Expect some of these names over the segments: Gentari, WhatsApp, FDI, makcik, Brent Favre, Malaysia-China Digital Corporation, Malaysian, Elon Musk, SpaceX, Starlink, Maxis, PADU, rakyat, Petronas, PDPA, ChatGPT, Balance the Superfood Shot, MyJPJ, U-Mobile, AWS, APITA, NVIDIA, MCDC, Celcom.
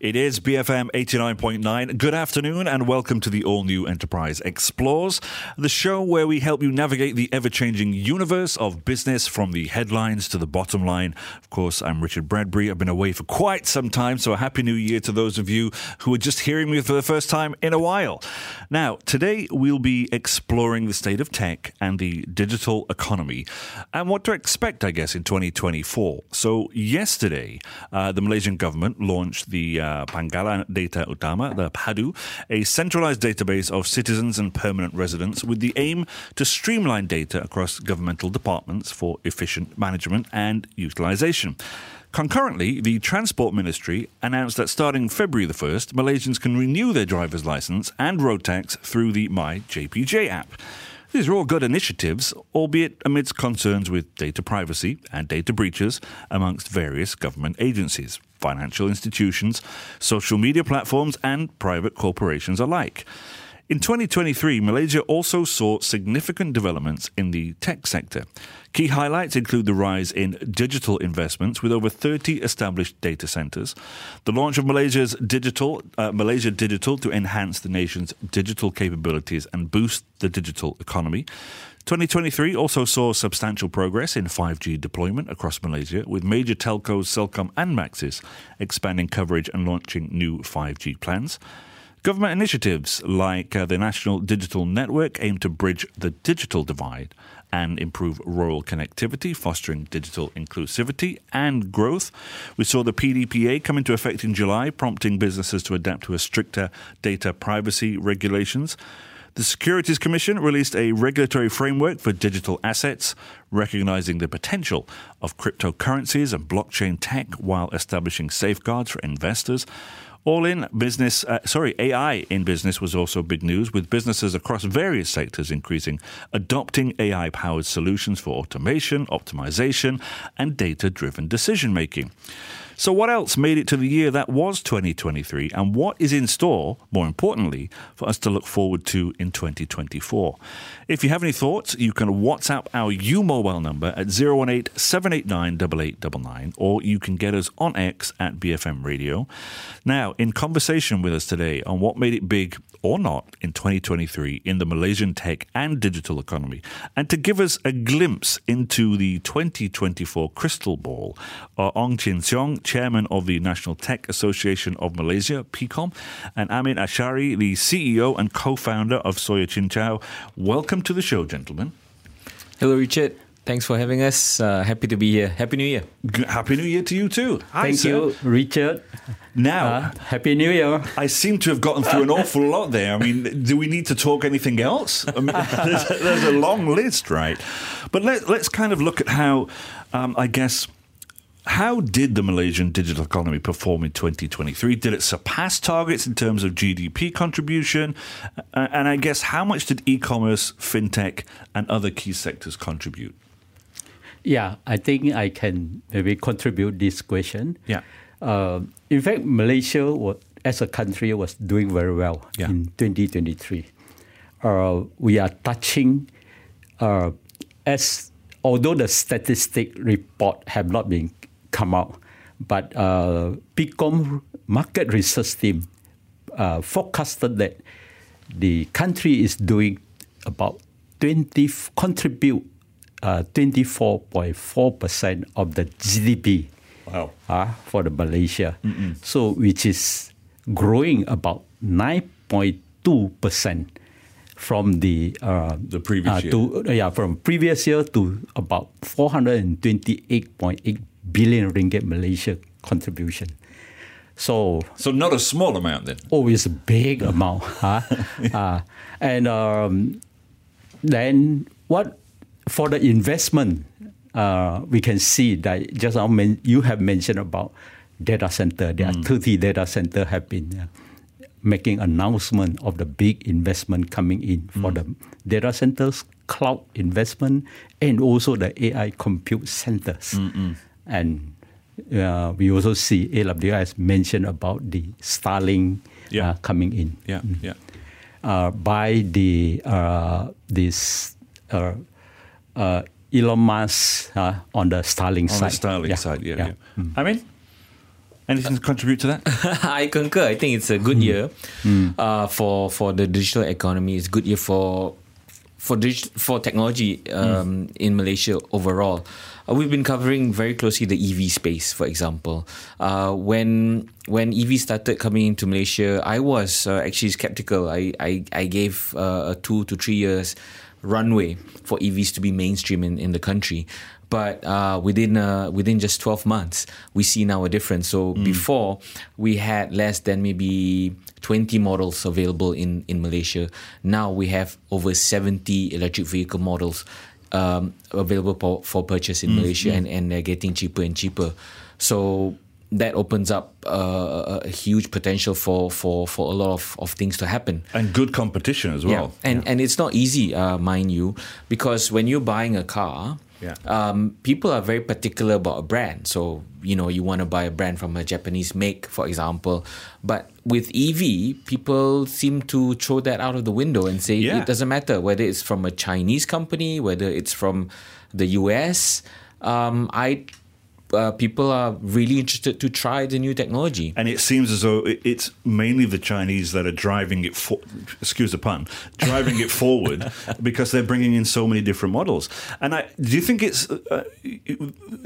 It is BFM 89.9. Good afternoon and welcome to the all-new Enterprise Explores, the show where we help you navigate the ever-changing universe of business from the headlines to the bottom line. Of course, I'm Richard Bradbury. I've been away for quite some time, so a happy new year to those of you who are just hearing me for the first time in a while. Now, today we'll be exploring the state of tech and the digital economy and what to expect, I guess, in 2024. So yesterday, the Malaysian government launched the Pangkalan Data Utama, the PADU, a centralized database of citizens and permanent residents with the aim to streamline data across governmental departments for efficient management and utilization. Concurrently, the Transport Ministry announced that starting February the 1st, Malaysians can renew their driver's license and road tax through the MyJPJ app. These are all good initiatives, albeit amidst concerns with data privacy and data breaches amongst various government agencies, financial institutions, social media platforms and private corporations alike. In 2023, Malaysia also saw significant developments in the tech sector. Key highlights include the rise in digital investments with over 30 established data centres, the launch of Malaysia Digital to enhance the nation's digital capabilities and boost the digital economy. 2023 also saw substantial progress in 5G deployment across Malaysia, with major telcos Celcom and Maxis expanding coverage and launching new 5G plans. Government initiatives like the National Digital Network aim to bridge the digital divide and improve rural connectivity, fostering digital inclusivity and growth. We saw the PDPA come into effect in July, prompting businesses to adapt to a stricter data privacy regulations. The Securities Commission released a regulatory framework for digital assets, recognising the potential of cryptocurrencies and blockchain tech while establishing safeguards for investors. AI in business was also big news, with businesses across various sectors adopting AI-powered solutions for automation, optimization, and data-driven decision-making. So what else made it to the year that was 2023, and what is in store, more importantly, for us to look forward to in 2024? If you have any thoughts, you can WhatsApp our U-Mobile number at 018-789-8899, or you can get us on X at BFM Radio. Now, in conversation with us today on what made it big or not in 2023 in the Malaysian tech and digital economy, and to give us a glimpse into the 2024 crystal ball, are Ong Chin Seong, Chairman of the National Tech Association of Malaysia, PIKOM, and Amin Ashaari, the CEO and co-founder of SoyaCincau. Welcome to the show, gentlemen. Hello, Richard. Thanks for having us. Happy to be here. Happy New Year. Happy New Year to you too. Thank you, Richard. Now, Happy New Year. I seem to have gotten through an awful lot there. I mean, do we need to talk anything else? I mean, there's a long list, right? But let's kind of look at how, how did the Malaysian digital economy perform in 2023? Did it surpass targets in terms of GDP contribution? And I guess how much did e-commerce, fintech and other key sectors contribute? Yeah, I think I can maybe contribute this question. Yeah. In fact, Malaysia as a country was doing very well in 2023. We are touching, although the statistic report have not been come out, but PIKOM market research team forecasted that the country is doing about contribute 24.4% of the GDP. Wow. For the Malaysia. Mm-mm. So which is growing about 9.2% from the previous year. From previous year to about 428.8 billion ringgit Malaysia contribution. So not a small amount then. Oh, it's a big amount. Then what for the investment? We can see that just you have mentioned about data center. There are 30 data center have been making announcement of the big investment coming in for the data centers, cloud investment, and also the AI compute centers. Mm-mm. And we also see AWS mentioned about the Starlink coming in. Yeah, yeah. By the this Elon Musk on the Starlink side. On the Starlink side, yeah. Mm. I mean, anything to contribute to that? I concur. I think it's a good year for the digital economy. It's a good year for technology in Malaysia overall. We've been covering very closely the EV space, for example. When EV started coming into Malaysia, I was actually skeptical. I gave a 2 to 3 years runway for EVs to be mainstream in the country. But within just 12 months, we see now a difference. So before, we had less than maybe 20 models available in Malaysia. Now we have over 70 electric vehicle models available for purchase in Malaysia, and they're getting cheaper and cheaper. So that opens up a huge potential for a lot of things to happen. And good competition as well. Yeah. And it's not easy, mind you, because when you're buying a car, people are very particular about a brand. So, you know, you want to buy a brand from a Japanese make, for example. But with EV, people seem to throw that out of the window and say it doesn't matter whether it's from a Chinese company, whether it's from the US. People are really interested to try the new technology. And it seems as though it's mainly the Chinese that are driving it, excuse the pun, driving it forward because they're bringing in so many different models. And do you think it's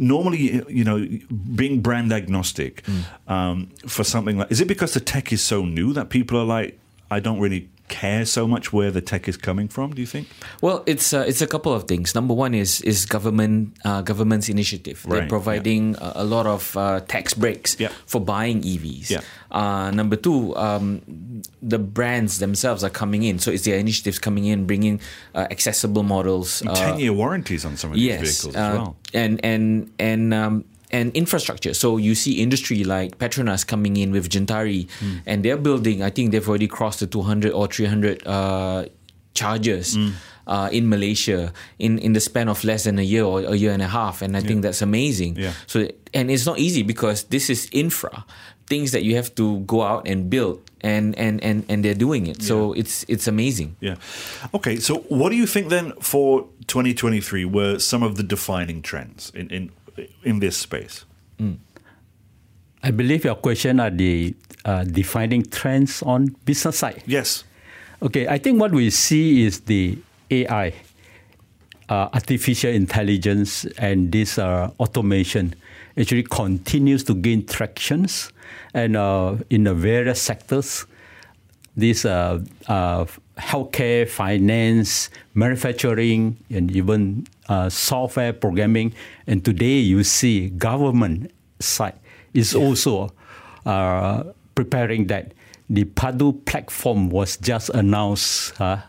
normally, you know, being brand agnostic for something like, is it because the tech is so new that people are like, I don't really care so much where the tech is coming from, do you think? Well, it's a couple of things. Number one is government's initiative. Right. They're providing a lot of tax breaks for buying EVs. Yeah. Number two, the brands themselves are coming in. So it's their initiatives coming in, bringing accessible models. 10-year warranties on some of these vehicles as well. And infrastructure. So you see industry like Petronas coming in with Gentari, and they're building, I think they've already crossed the 200 or 300 chargers in Malaysia in the span of less than a year or a year and a half. And I think that's amazing. Yeah. So, and it's not easy because this is infra, things that you have to go out and build. And they're doing it. So it's amazing. Yeah. Okay, so what do you think then for 2023 were some of the defining trends in this space? I believe your question are the defining trends on business side. Yes. Okay, I think what we see is the AI, artificial intelligence, and this automation actually continues to gain tractions, and in the various sectors, this healthcare, finance, manufacturing, and even software programming. And today you see government side is also preparing that. The PADU platform was just announced 2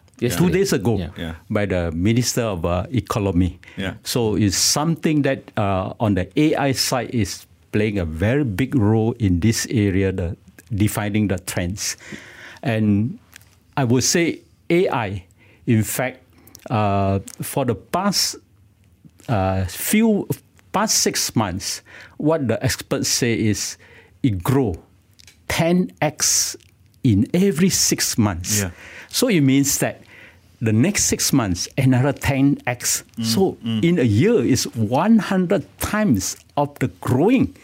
days ago by the Minister of Economy. Yeah. So it's something that on the AI side is playing a very big role in this area, defining the trends. And I would say AI, in fact, for the past 6 months, what the experts say is it grow 10x in every 6 months. Yeah. So it means that the next 6 months, another 10x. In a year, it's 100 times of the growing.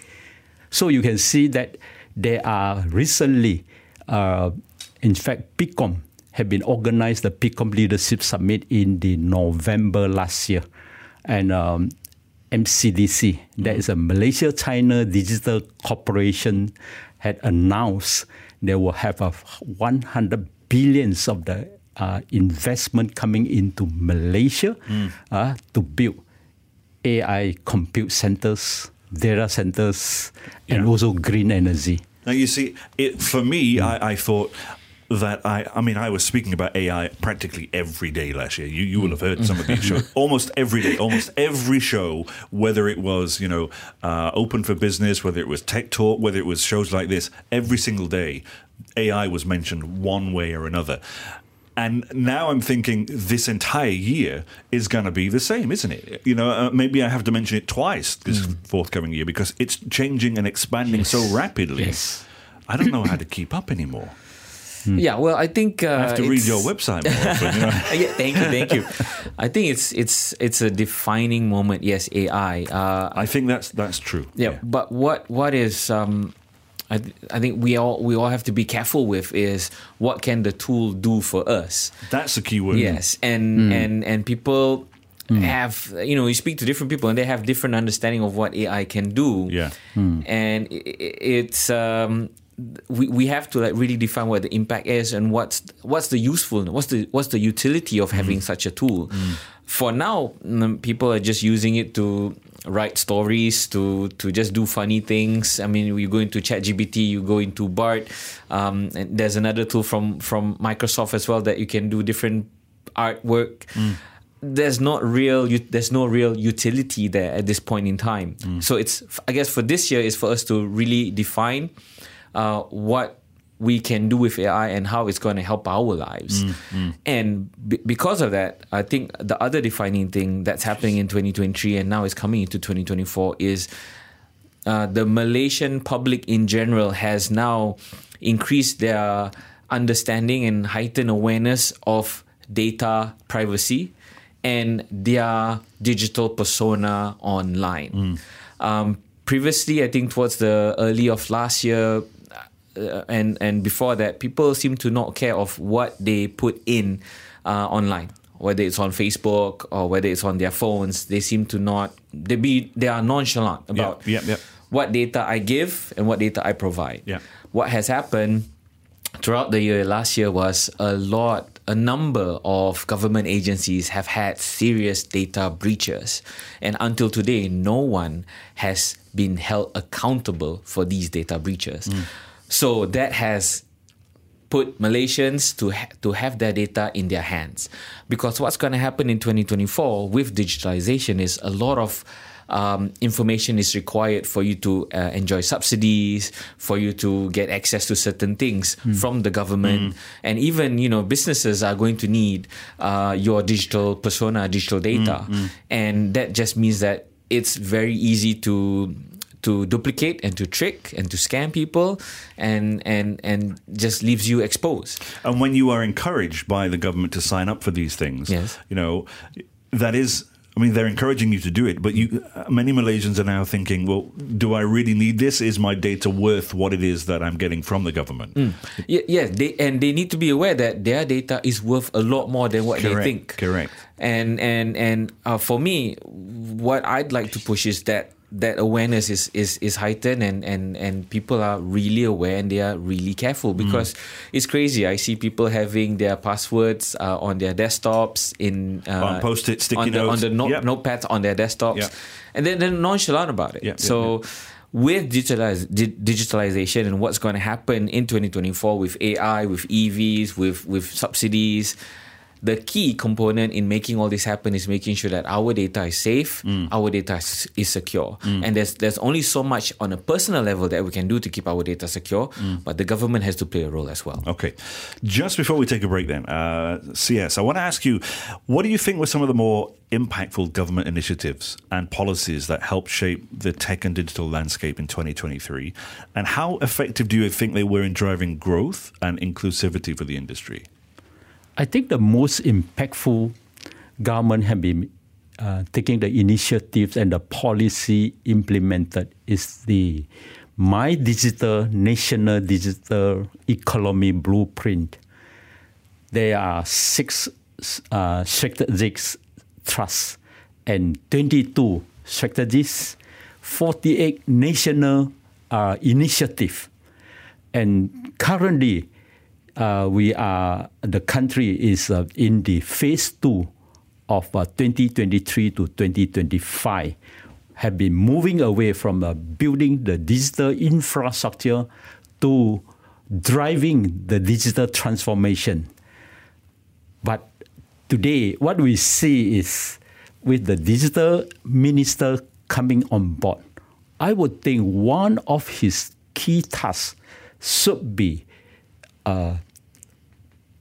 So you can see that there are recently, in fact, PIKOM have been organized, the PIKOM Leadership Summit in the November last year. And MCDC, that is a Malaysia-China Digital Corporation, had announced they will have 100 billions of the investment coming into Malaysia to build AI compute centers, data centers, and also green energy. Now, you see, for me, I thought that I was speaking about AI practically every day last year. You will have heard some of these shows almost every day, almost every show, whether it was, you know, Open for Business, whether it was Tech Talk, whether it was shows like this. Every single day, AI was mentioned one way or another. And now I'm thinking this entire year is going to be the same, isn't it? You know, maybe I have to mention it twice this forthcoming year because it's changing and expanding so rapidly. Yes. I don't know how to keep up anymore. Yeah, well, I think I have to read your website more often, you know? Yeah, thank you. I think it's a defining moment. Yes, AI. I think that's true. Yeah, yeah. But what is I think we all have to be careful with is what can the tool do for us? That's a key word. Yes, and people have, you know, you speak to different people and they have different understanding of what AI can do. Yeah, and it's. We have to like really define what the impact is and what's the usefulness, what's the utility of having such a tool. For now, people are just using it to write stories, to just do funny things. I mean, you go into ChatGPT, you go into Bart. And there's another tool from Microsoft as well that you can do different artwork. There's no real utility there at this point in time. So it's, I guess, for this year is for us to really define. What we can do with AI and how it's going to help our lives. And because of that, I think the other defining thing that's happening in 2023 and now is coming into 2024 is the Malaysian public in general has now increased their understanding and heightened awareness of data privacy and their digital persona online. Previously, I think towards the early of last year, and before that, people seem to not care of what they put in online, whether it's on Facebook or whether it's on their phones. They seem to not. They are nonchalant about what data I give and what data I provide. Yeah. What has happened throughout the year last year was a number of government agencies have had serious data breaches, and until today, no one has been held accountable for these data breaches. So that has put Malaysians to have their data in their hands. Because what's going to happen in 2024 with digitalization is a lot of information is required for you to enjoy subsidies, for you to get access to certain things from the government. And even, you know, businesses are going to need your digital persona, digital data. And that just means that it's very easy to duplicate and to trick and to scam people and just leaves you exposed. And when you are encouraged by the government to sign up for these things, you know, that is, I mean, they're encouraging you to do it, but many Malaysians are now thinking, well, do I really need this? Is my data worth what it is that I'm getting from the government? They need to be aware that their data is worth a lot more than what they think. Correct. And for me, what I'd like to push is that awareness is heightened and people are really aware and they are really careful because it's crazy. I see people having their passwords on their desktops, on Post-it, sticky notes. On the notepads on their desktops. Yep. And then they're nonchalant about it. Yep. So with digitalization and what's going to happen in 2024 with AI, with EVs, with subsidies, the key component in making all this happen is making sure that our data is safe, our data is secure. And there's only so much on a personal level that we can do to keep our data secure, but the government has to play a role as well. Okay. Just before we take a break then, CS, I want to ask you, what do you think were some of the more impactful government initiatives and policies that helped shape the tech and digital landscape in 2023? And how effective do you think they were in driving growth and inclusivity for the industry? I think the most impactful government have been taking the initiatives and the policy implemented is the My Digital National Digital Economy Blueprint. There are 6 strategic trusts and 22 strategies, 48 national initiatives. And currently, the country is in the phase 2 of 2023 to 2025, have been moving away from building the digital infrastructure to driving the digital transformation. But today, what we see is with the digital minister coming on board, I would think one of his key tasks should be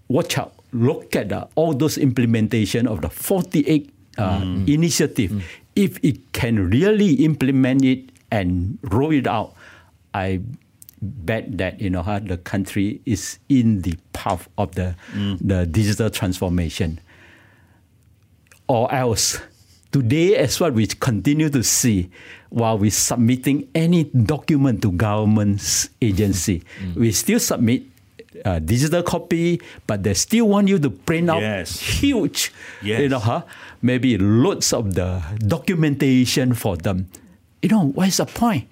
watch out, look at all those implementation of the 48 initiative. If it can really implement it and roll it out, I bet that, you know, the country is in the path of the digital transformation. Or else, today as what we continue to see while we're submitting any document to government's agency, we still submit digital copy, but they still want you to print out huge, you know, maybe loads of the documentation for them. You know, what's the point?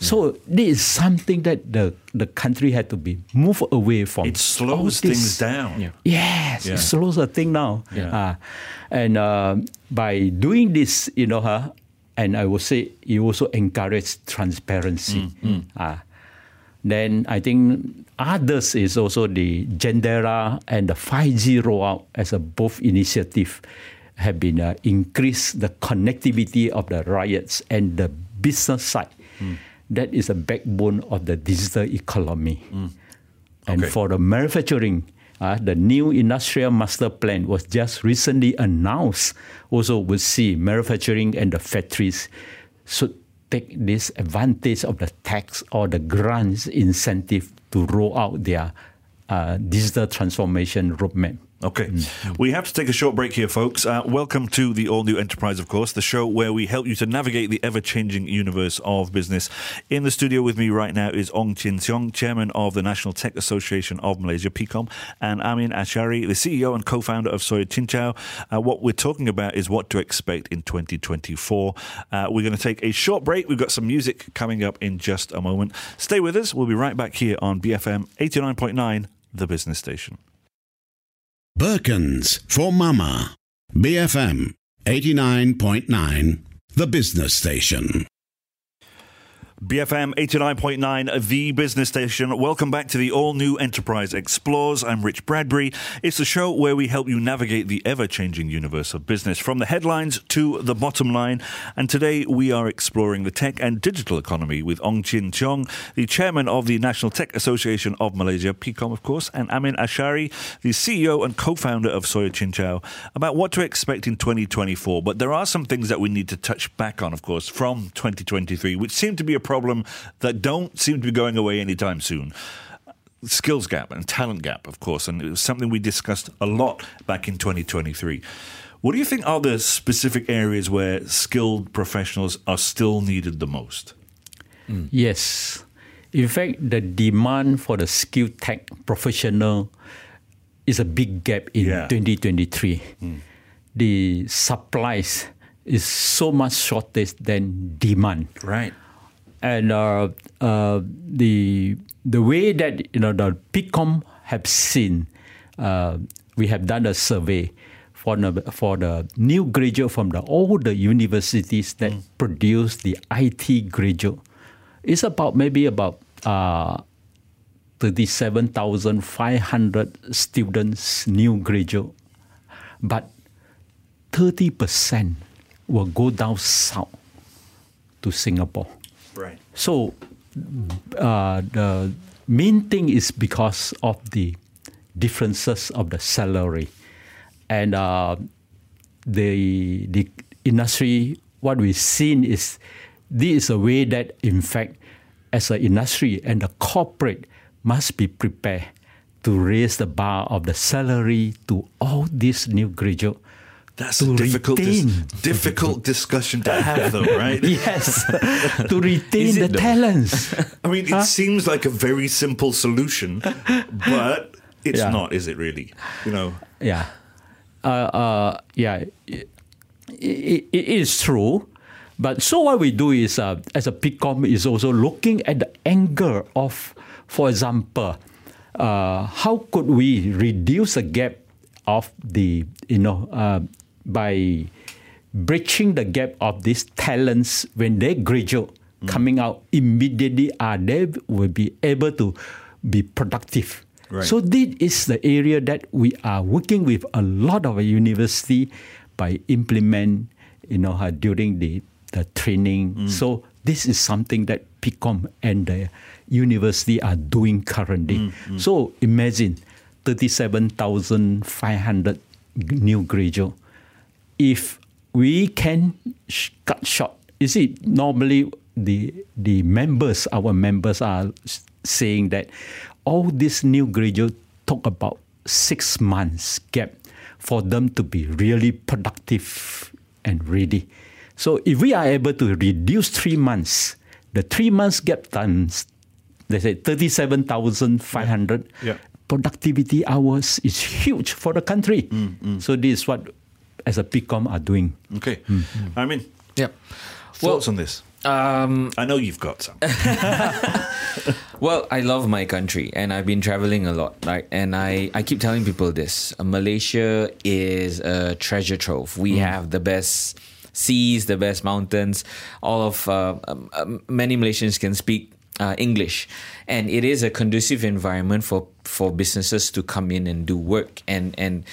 So this is something that the country had to be moved away from. It slows things down. It slows the thing down. And by doing this, you know, and I would say it also encourages transparency. Then I think others is also the Gentari and the 5G rollout as a both initiative have been increased the connectivity of the riots and the business side. That is the backbone of the digital economy. And for the manufacturing, the new industrial master plan was just recently announced. Also we'll see manufacturing and the factories should take this advantage of the tax or the grants incentive to roll out their digital transformation roadmap. Okay. We have to take a short break here, folks. Welcome to the All New Enterprise, of course, the show where we help you to navigate the ever-changing universe of business. In the studio with me right now is Ong Chin Seong, Chairman of the National Tech Association of Malaysia, PIKOM, and Amin Ashaari, the CEO and co-founder of SoyaCincau. What we're talking about is what to expect in 2024. We're going to take a short break. We've got some music coming up in just a moment. Stay with us. We'll be right back here on BFM 89.9, The Business Station. Birkins for Mama. BFM 89.9, The Business Station. BFM 89.9, The Business Station. Welcome back to the all-new Enterprise Explores. I'm Rich Bradbury. It's the show where we help you navigate the ever-changing universe of business, from the headlines to the bottom line. And today we are exploring the tech and digital economy with Ong Chin Seong, the Chairman of the National Tech Association of Malaysia, PIKOM, of course, and Amin Ashaari, the CEO and co-founder of SoyaCincau, about what to expect in 2024. But there are some things that we need to touch back on, of course, from 2023, which seem to be a problem that don't seem to be going away anytime soon. Skills gap and talent gap, of course, and it was something we discussed a lot back in 2023. What do you think are the specific areas where skilled professionals are still needed the most? Yes. In fact, the demand for the skilled tech professional is a big gap in 2023. The supplies is so much shortage than demand. Right. And the way that, you know, the PIKOM have seen, we have done a survey for the new graduate from the older universities that produce the IT graduate. It's about 37,500 students, new graduate, but 30% will go down south to Singapore. Right. So the main thing is because of the differences of the salary and the industry. What we've seen is this is a way that, in fact, as an industry and the corporate must be prepared to raise the bar of the salary to all these new graduates. That's a difficult discussion to have, though, right? Yes, to retain the talents. I mean, it seems like a very simple solution, but it's not, is it really? You know? Yeah. It is true. But so what we do is, as a PIKOM, is also looking at the angle of, for example, how could we reduce the gap of the, you know, by bridging the gap of these talents when they graduate, coming out immediately, they will be able to be productive. Right. So this is the area that we are working with a lot of university by implement, you know, during the training. So this is something that PIKOM and the university are doing currently. So imagine 37,500 new graduates. If we can cut short, you see, normally our members are saying that all these new graduates talk about 6 months gap for them to be really productive and ready. So if we are able to reduce 3 months, the 3 months gap times, they say 37,500 productivity hours is huge for the country. So this is what, as a PIKOM, are doing. Okay. I mean, thoughts on this? I know you've got some. Well, I love my country and I've been traveling a lot, right? And I keep telling people this. Malaysia is a treasure trove. We have the best seas, the best mountains. All of many Malaysians can speak English, and it is a conducive environment for businesses to come in and do work, and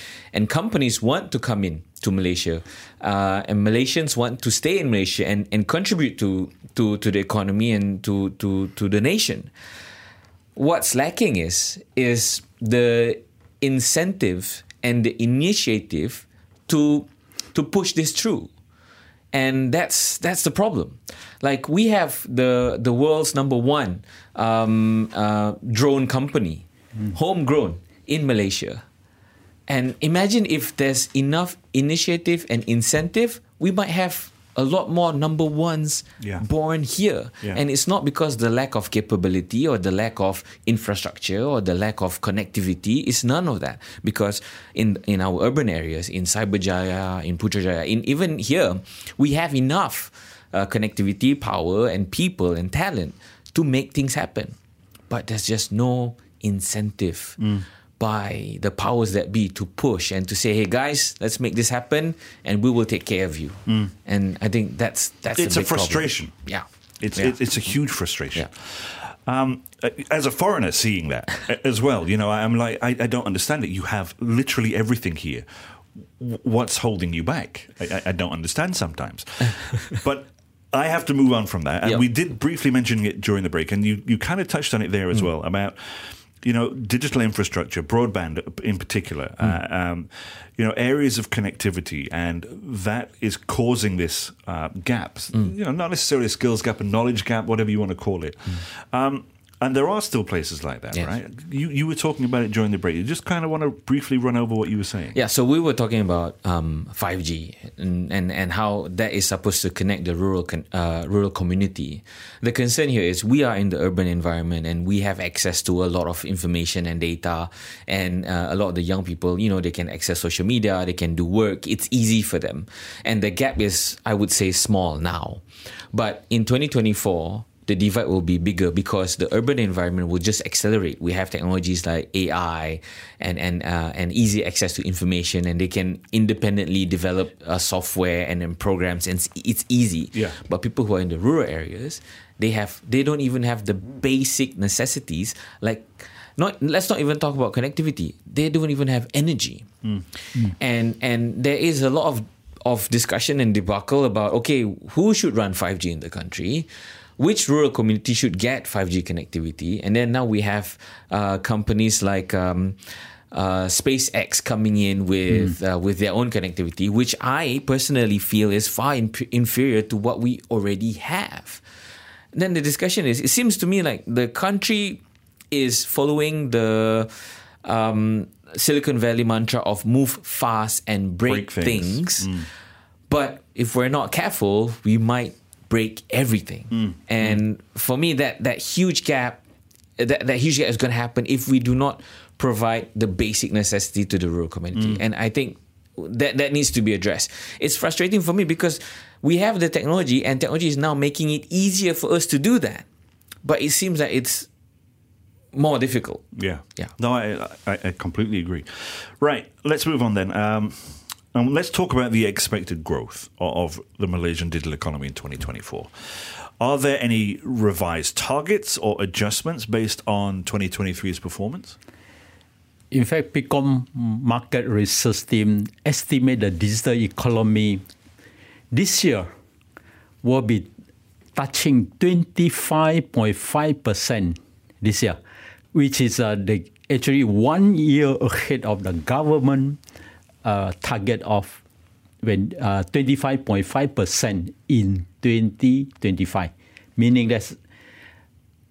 companies want to come in to Malaysia, and Malaysians want to stay in Malaysia and contribute to the economy and to the nation. What's lacking is the incentive and the initiative to push this through. And that's the problem. Like, we have the world's number one drone company, homegrown in Malaysia. And imagine if there's enough initiative and incentive, we might have a lot more number ones born here. Yeah. And it's not because the lack of capability or the lack of infrastructure or the lack of connectivity. It's none of that. Because in our urban areas, in Cyberjaya, in Putrajaya, even here, we have enough connectivity, power, and people and talent to make things happen. But there's just no incentive by the powers that be to push and to say, "Hey guys, let's make this happen, and we will take care of you." And I think that's it's a frustration. Problem. Yeah, it's a huge frustration. Yeah. As a foreigner, seeing that as well, you know, I'm like, I don't understand it. You have literally everything here. What's holding you back? I don't understand sometimes, but. I have to move on from that, and we did briefly mention it during the break, and you kind of touched on it there as well about, you know, digital infrastructure, broadband in particular, you know, areas of connectivity, and that is causing this gap, you know, not necessarily a skills gap, a knowledge gap, whatever you want to call it. And there are still places like that, right? You were talking about it during the break. You just kind of want to briefly run over what you were saying. Yeah, so we were talking about 5G and how that is supposed to connect the rural community. The concern here is we are in the urban environment and we have access to a lot of information and data, and a lot of the young people, you know, they can access social media, they can do work. It's easy for them. And the gap is, I would say, small now. But in 2024... the divide will be bigger because the urban environment will just accelerate. We have technologies like AI and easy access to information, and they can independently develop software and programs, and it's easy. Yeah. But people who are in the rural areas, they don't even have the basic necessities. Like, let's not even talk about connectivity. They don't even have energy, and there is a lot of discussion and debacle about, okay, who should run 5G in the country? Which rural community should get 5G connectivity? And then now we have companies like SpaceX coming in with their own connectivity, which I personally feel is far inferior to what we already have. Then the discussion is, it seems to me like the country is following the Silicon Valley mantra of move fast and break things. But if we're not careful, we might break everything. And for me, that huge gap is going to happen if we do not provide the basic necessity to the rural community. And I think that needs to be addressed. It's frustrating for me because we have the technology, and technology is now making it easier for us to do that. But it seems that it's more difficult. Yeah. No, I completely agree. Right, let's move on then. Let's talk about the expected growth of the Malaysian digital economy in 2024. Are there any revised targets or adjustments based on 2023's performance? In fact, PIKOM market research team estimate the digital economy this year will be touching 25.5% this year, which is actually 1 year ahead of the government target of 25.5% in 2025, meaning that's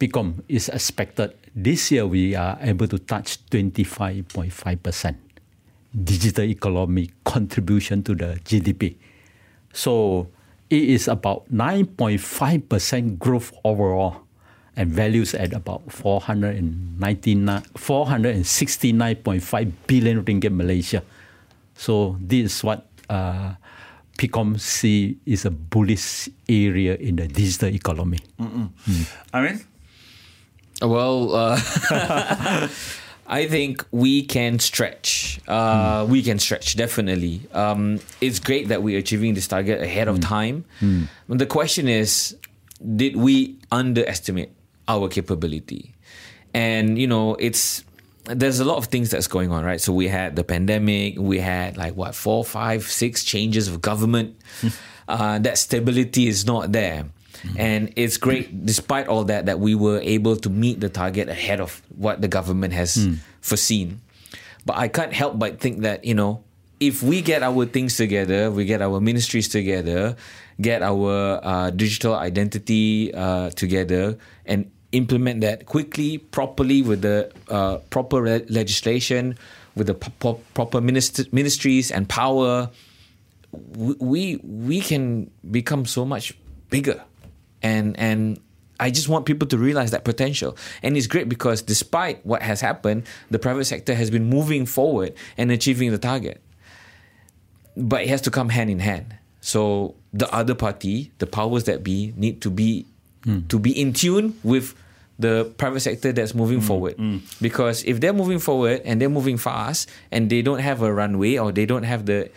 PIKOM is expected this year we are able to touch 25.5% digital economy contribution to the GDP. So it is about 9.5% growth overall and values at about 469.5 billion ringgit Malaysia. So this is what PIKOM see is a bullish area in the digital economy. I mean, well, I think we can stretch. We can stretch, definitely. It's great that we're achieving this target ahead of time. But the question is, did we underestimate our capability? And, you know, it's... There's a lot of things that's going on, right? So we had the pandemic, we had like what, 4, 5, 6 changes of government. That stability is not there. And it's great, despite all that, that we were able to meet the target ahead of what the government has foreseen. But I can't help but think that, you know, if we get our things together, we get our ministries together, get our digital identity together, and implement that quickly, properly, with the proper legislation, with the proper ministries and power, we can become so much bigger. And I just want people to realize that potential. And it's great because despite what has happened, the private sector has been moving forward and achieving the target. But it has to come hand in hand. So the other party, the powers that be, need to be in tune with the private sector that's moving forward. Because if they're moving forward and they're moving fast and they don't have a runway or they don't have the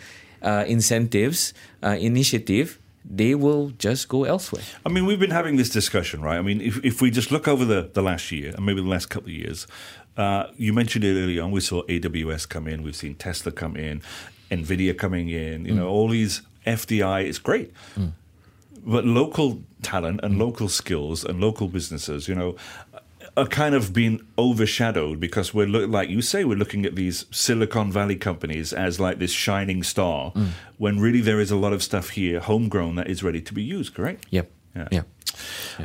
incentives, initiative, they will just go elsewhere. I mean, we've been having this discussion, right? I mean, if we just look over the last year and maybe the last couple of years, you mentioned it earlier on, we saw AWS come in, we've seen Tesla come in, NVIDIA coming in, you know, all these FDI, it's great. But local talent and local skills and local businesses, you know, are kind of being overshadowed because we're like you say, we're looking at these Silicon Valley companies as like this shining star, when really there is a lot of stuff here, homegrown, that is ready to be used, correct? Yep.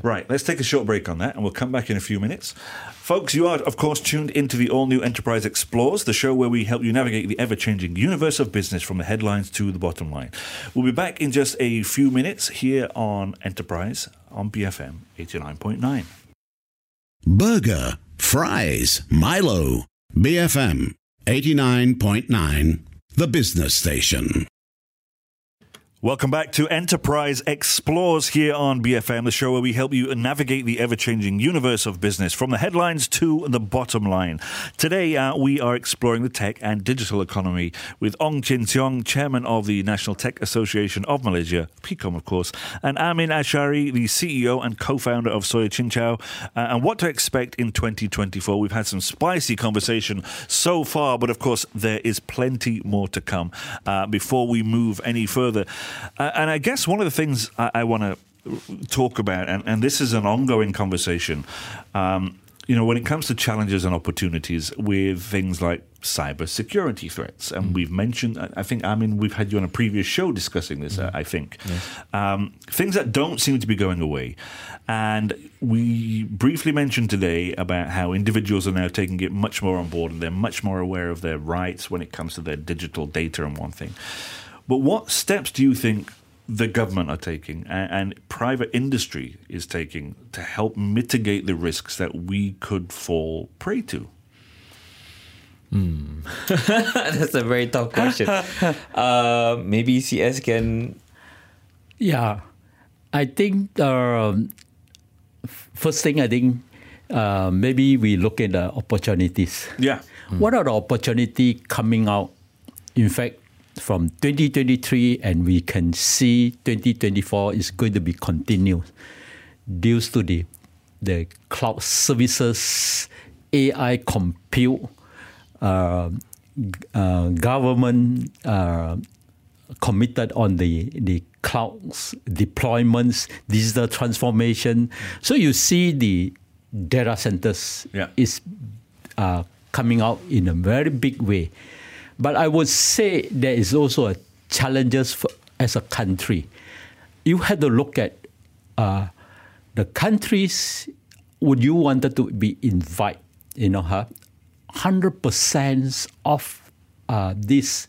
Right, let's take a short break on that and we'll come back in a few minutes. Folks, you are, of course, tuned into the all-new Enterprise Explores, the show where we help you navigate the ever-changing universe of business from the headlines to the bottom line. We'll be back in just a few minutes here on Enterprise on BFM 89.9. Burger, fries, Milo. BFM 89.9, the business station. Welcome back to Enterprise Explores here on BFM, the show where we help you navigate the ever-changing universe of business from the headlines to the bottom line. Today, we are exploring the tech and digital economy with Ong Chin Seong, Chairman of the National Tech Association of Malaysia, PIKOM, of course, and Amin Ashaari, the CEO and co-founder of SoyaCincau, and what to expect in 2024. We've had some spicy conversation so far, but of course, there is plenty more to come before we move any further. And I guess one of the things I want to talk about, and this is an ongoing conversation, you know, when it comes to challenges and opportunities with things like cybersecurity threats, and we've mentioned, I think, I mean, we've had you on a previous show discussing this, I think. Things that don't seem to be going away. And we briefly mentioned today about how individuals are now taking it much more on board and they're much more aware of their rights when it comes to their digital data and one thing. But what steps do you think the government are taking and private industry is taking to help mitigate the risks that we could fall prey to? That's a very tough question. Maybe CS can... Yeah. I think first thing, I think maybe we look at the opportunities. Yeah. What are the opportunities coming out? In fact, from 2023 and we can see 2024 is going to be continued due to the cloud services, AI compute, government committed on the cloud deployments, digital transformation. So you see the data centers is coming out in a very big way. But I would say there is also a challenges for, as a country. You had to look at the countries would you wanted to be invite, you know, 100% of these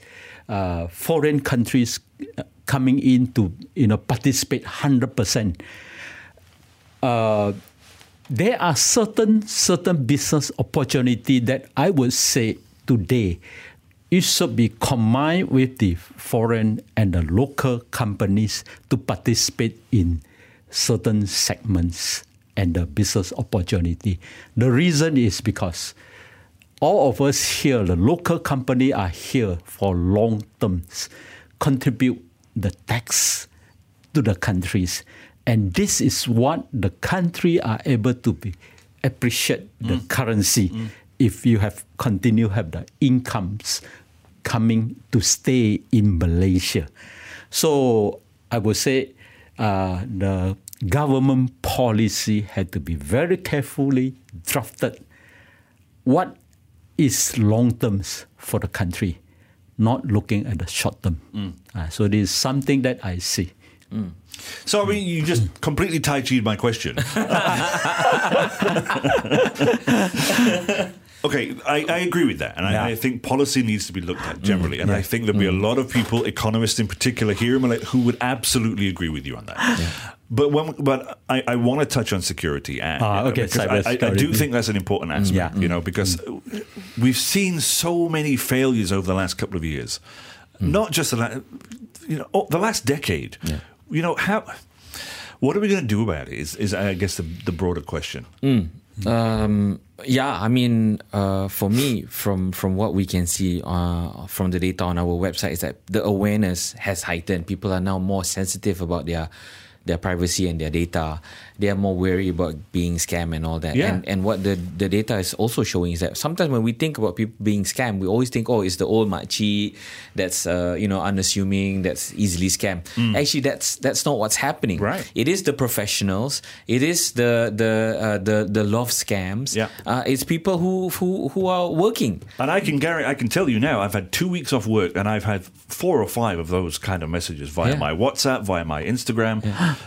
foreign countries coming in to, you know, participate 100%. There are certain business opportunity that I would say today, it should be combined with the foreign and the local companies to participate in certain segments and the business opportunity. The reason is because all of us here, the local company, are here for long terms, contribute the tax to the countries. And this is what the country are able to be appreciate the currency if you have continue have the incomes coming to stay in Malaysia. So I would say the government policy had to be very carefully drafted. What is long terms for the country, not looking at the short term. So this is something that I see. So, I mean, you just completely tai-chi'd my question. Okay, I agree with that. And I think policy needs to be looked at generally. And I think there'll be a lot of people, economists in particular here in Malaysia, who would absolutely agree with you on that. But I want to touch on security. And, I do think that's an important aspect, you know, because we've seen so many failures over the last couple of years. Not just the last, you know, the last decade. You know, what are we going to do about it is I guess, the broader question. Yeah, I mean, for me, from what we can see from the data on our website, is that the awareness has heightened. People are now more sensitive about their privacy and their data. They are more wary about being scammed and all that. And what the data is also showing is that sometimes when we think about people being scammed, we always think, it's the old makcik that's you know, unassuming, that's easily scammed. Actually, that's not what's happening. Right. It is the professionals. It is the love scams. It's people who are working. And I can tell you now, I've had 2 weeks off work and I've had 4 or 5 of those kind of messages via my WhatsApp, via my Instagram.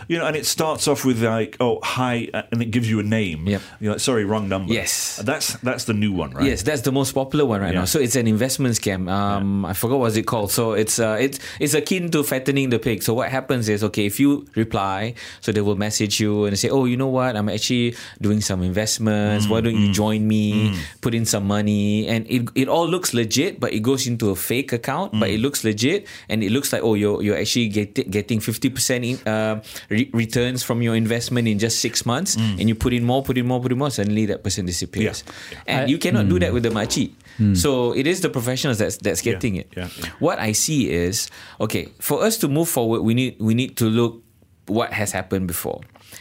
You know, and it starts off with like, hi, and it gives you a name. You're like, sorry, wrong number. Yes. That's the new one, right? Yes, that's the most popular one right now. So it's an investment scam. I forgot what's it called. So it's akin to fattening the pig. So what happens is, if you reply, so they will message you and say, you know what, I'm actually doing some investments. Why don't you join me, put in some money? And it all looks legit, but it goes into a fake account, but it looks legit. And it looks like, you're actually getting 50% in, returns from your investment in just 6 months, and you put in more, suddenly that person disappears. And you cannot do that with the makcik. So it is the professionals that's getting it. What I see is, for us to move forward, we need to look what has happened before.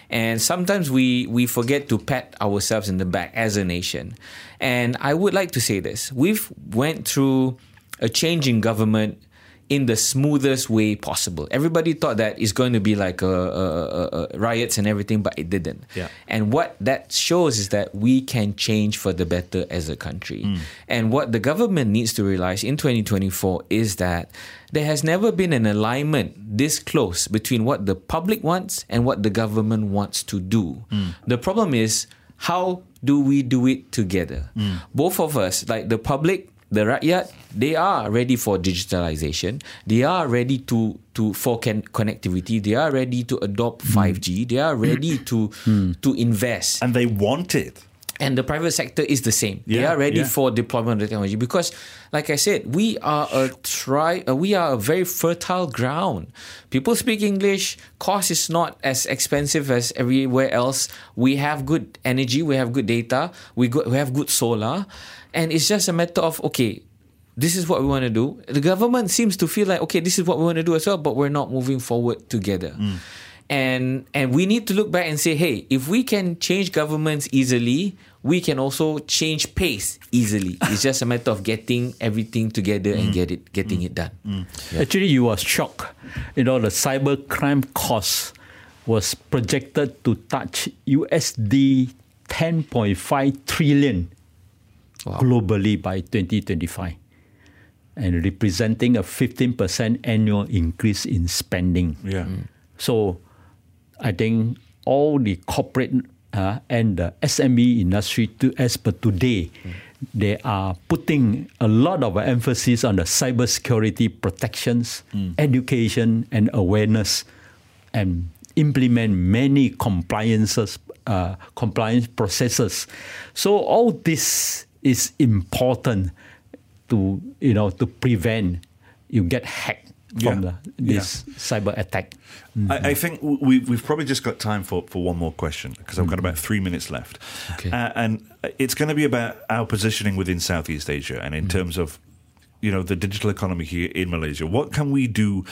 And sometimes we forget to pat ourselves in the back as a nation. And I would like to say this. We've went through a change in government in the smoothest way possible. Everybody thought that it's going to be like a riots and everything, but it didn't. And what that shows is that we can change for the better as a country. And what the government needs to realize in 2024 is that there has never been an alignment this close between what the public wants and what the government wants to do. The problem is, how do we do it together? Both of us, like the public, the rakyat, they are ready for digitalization. They are ready for connectivity. They are ready to adopt 5G. They are ready to invest. And they want it. And the private sector is the same. They are ready for deployment of the technology because, like I said, we are a very fertile ground. People speak English. Cost is not as expensive as everywhere else. We have good energy. We have good data. We have good solar. And it's just a matter of, this is what we want to do. The government seems to feel like, this is what we want to do as well, but we're not moving forward together. And we need to look back and say, hey, if we can change governments easily, we can also change pace easily. It's just a matter of getting everything together and getting it done. Actually, you are shocked. You know, the cybercrime cost was projected to touch USD 10.5 trillion. Wow. Globally by 2025 and representing a 15% annual increase in spending. So I think all the corporate and the SME industry to, as per today, they are putting a lot of emphasis on the cybersecurity protections, education and awareness, and implement many compliance processes. So all this is important to, you know, to prevent you get hacked from this cyber attack. I think we've probably just got time for one more question, because I've got about 3 minutes left. Okay. And it's going to be about our positioning within Southeast Asia and in terms of, you know, the digital economy here in Malaysia. What can we do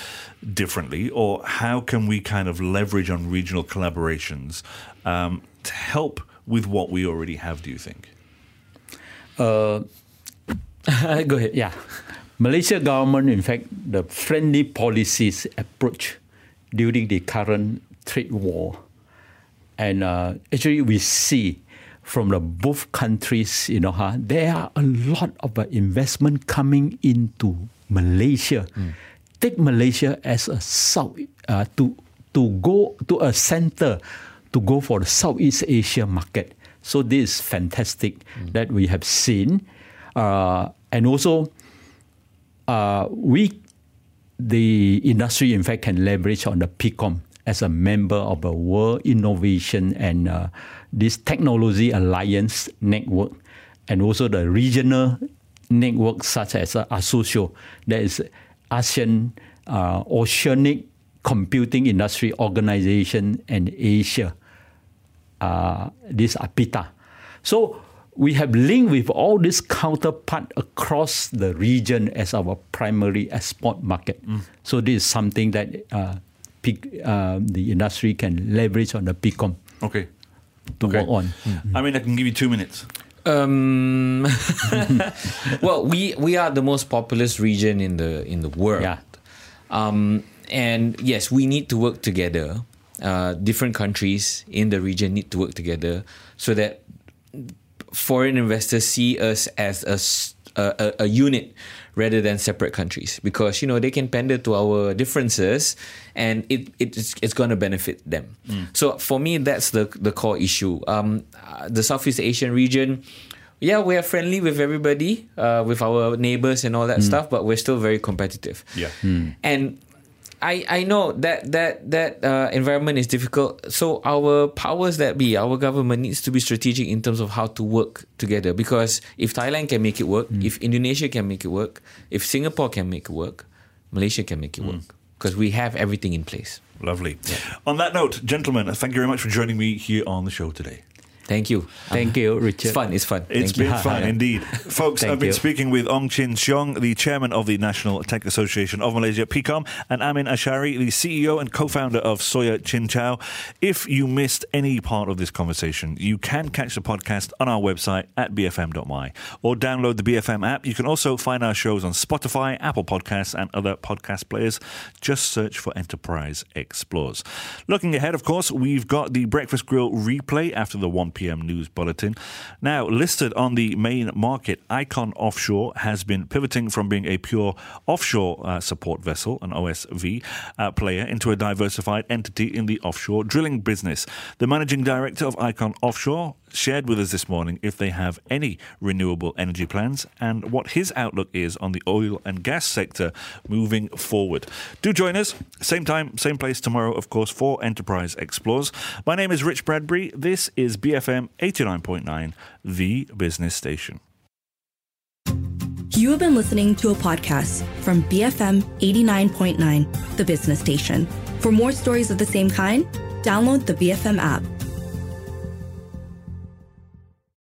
differently, or how can we kind of leverage on regional collaborations to help with what we already have, do you think? Go ahead, yeah. Malaysia government, in fact, the friendly policies approach during the current trade war. And actually we see from the both countries, you know, there are a lot of investment coming into Malaysia. Take Malaysia as a South, to go to a center to go for the Southeast Asia market. So this is fantastic that we have seen. And also, the industry, in fact, can leverage on the PIKOM as a member of the World Innovation and this Technology Alliance Network, and also the regional networks such as ASOCIO, that is ASEAN Oceanic Computing Industry Organization, and Asia, this APITA. So we have linked with all these counterparts across the region as our primary export market. So this is something that the industry can leverage on the PIKOM to work on. I mean, I can give you 2 minutes. Well, we are the most populous region in the world, and yes, we need to work together. Different countries in the region need to work together so that foreign investors see us as a unit rather than separate countries, because, you know, they can pander to our differences and it's going to benefit them. So for me, that's the core issue. The Southeast Asian region, we are friendly with everybody, with our neighbors and all that stuff, but we're still very competitive. And I know that environment is difficult. So our powers that be, our government, needs to be strategic in terms of how to work together. Because if Thailand can make it work, if Indonesia can make it work, if Singapore can make it work, Malaysia can make it work. Because we have everything in place. Lovely. Yeah. On that note, gentlemen, thank you very much for joining me here on the show today. Thank you. Thank you, Richard. It's fun. It's fun. It's been fun indeed. Folks, I've been speaking with Ong Chin Seong, the chairman of the National Tech Association of Malaysia, PIKOM, and Amin Ashaari, the CEO and co-founder of SoyaCincau. If you missed any part of this conversation, you can catch the podcast on our website at bfm.my or download the BFM app. You can also find our shows on Spotify, Apple Podcasts, and other podcast players. Just search for Enterprise Explores. Looking ahead, of course, we've got the Breakfast Grill replay after the 1 p.m. news bulletin. Now, listed on the main market, Icon Offshore has been pivoting from being a pure offshore support vessel, an OSV player, into a diversified entity in the offshore drilling business. The managing director of Icon Offshore shared with us this morning if they have any renewable energy plans and what his outlook is on the oil and gas sector moving forward. Do join us, same time, same place tomorrow, of course, for Enterprise Explores. My name is Rich Bradbury. This is BFM 89.9, the business station. You have been listening to a podcast from BFM 89.9, the business station. For more stories of the same kind, download the BFM app.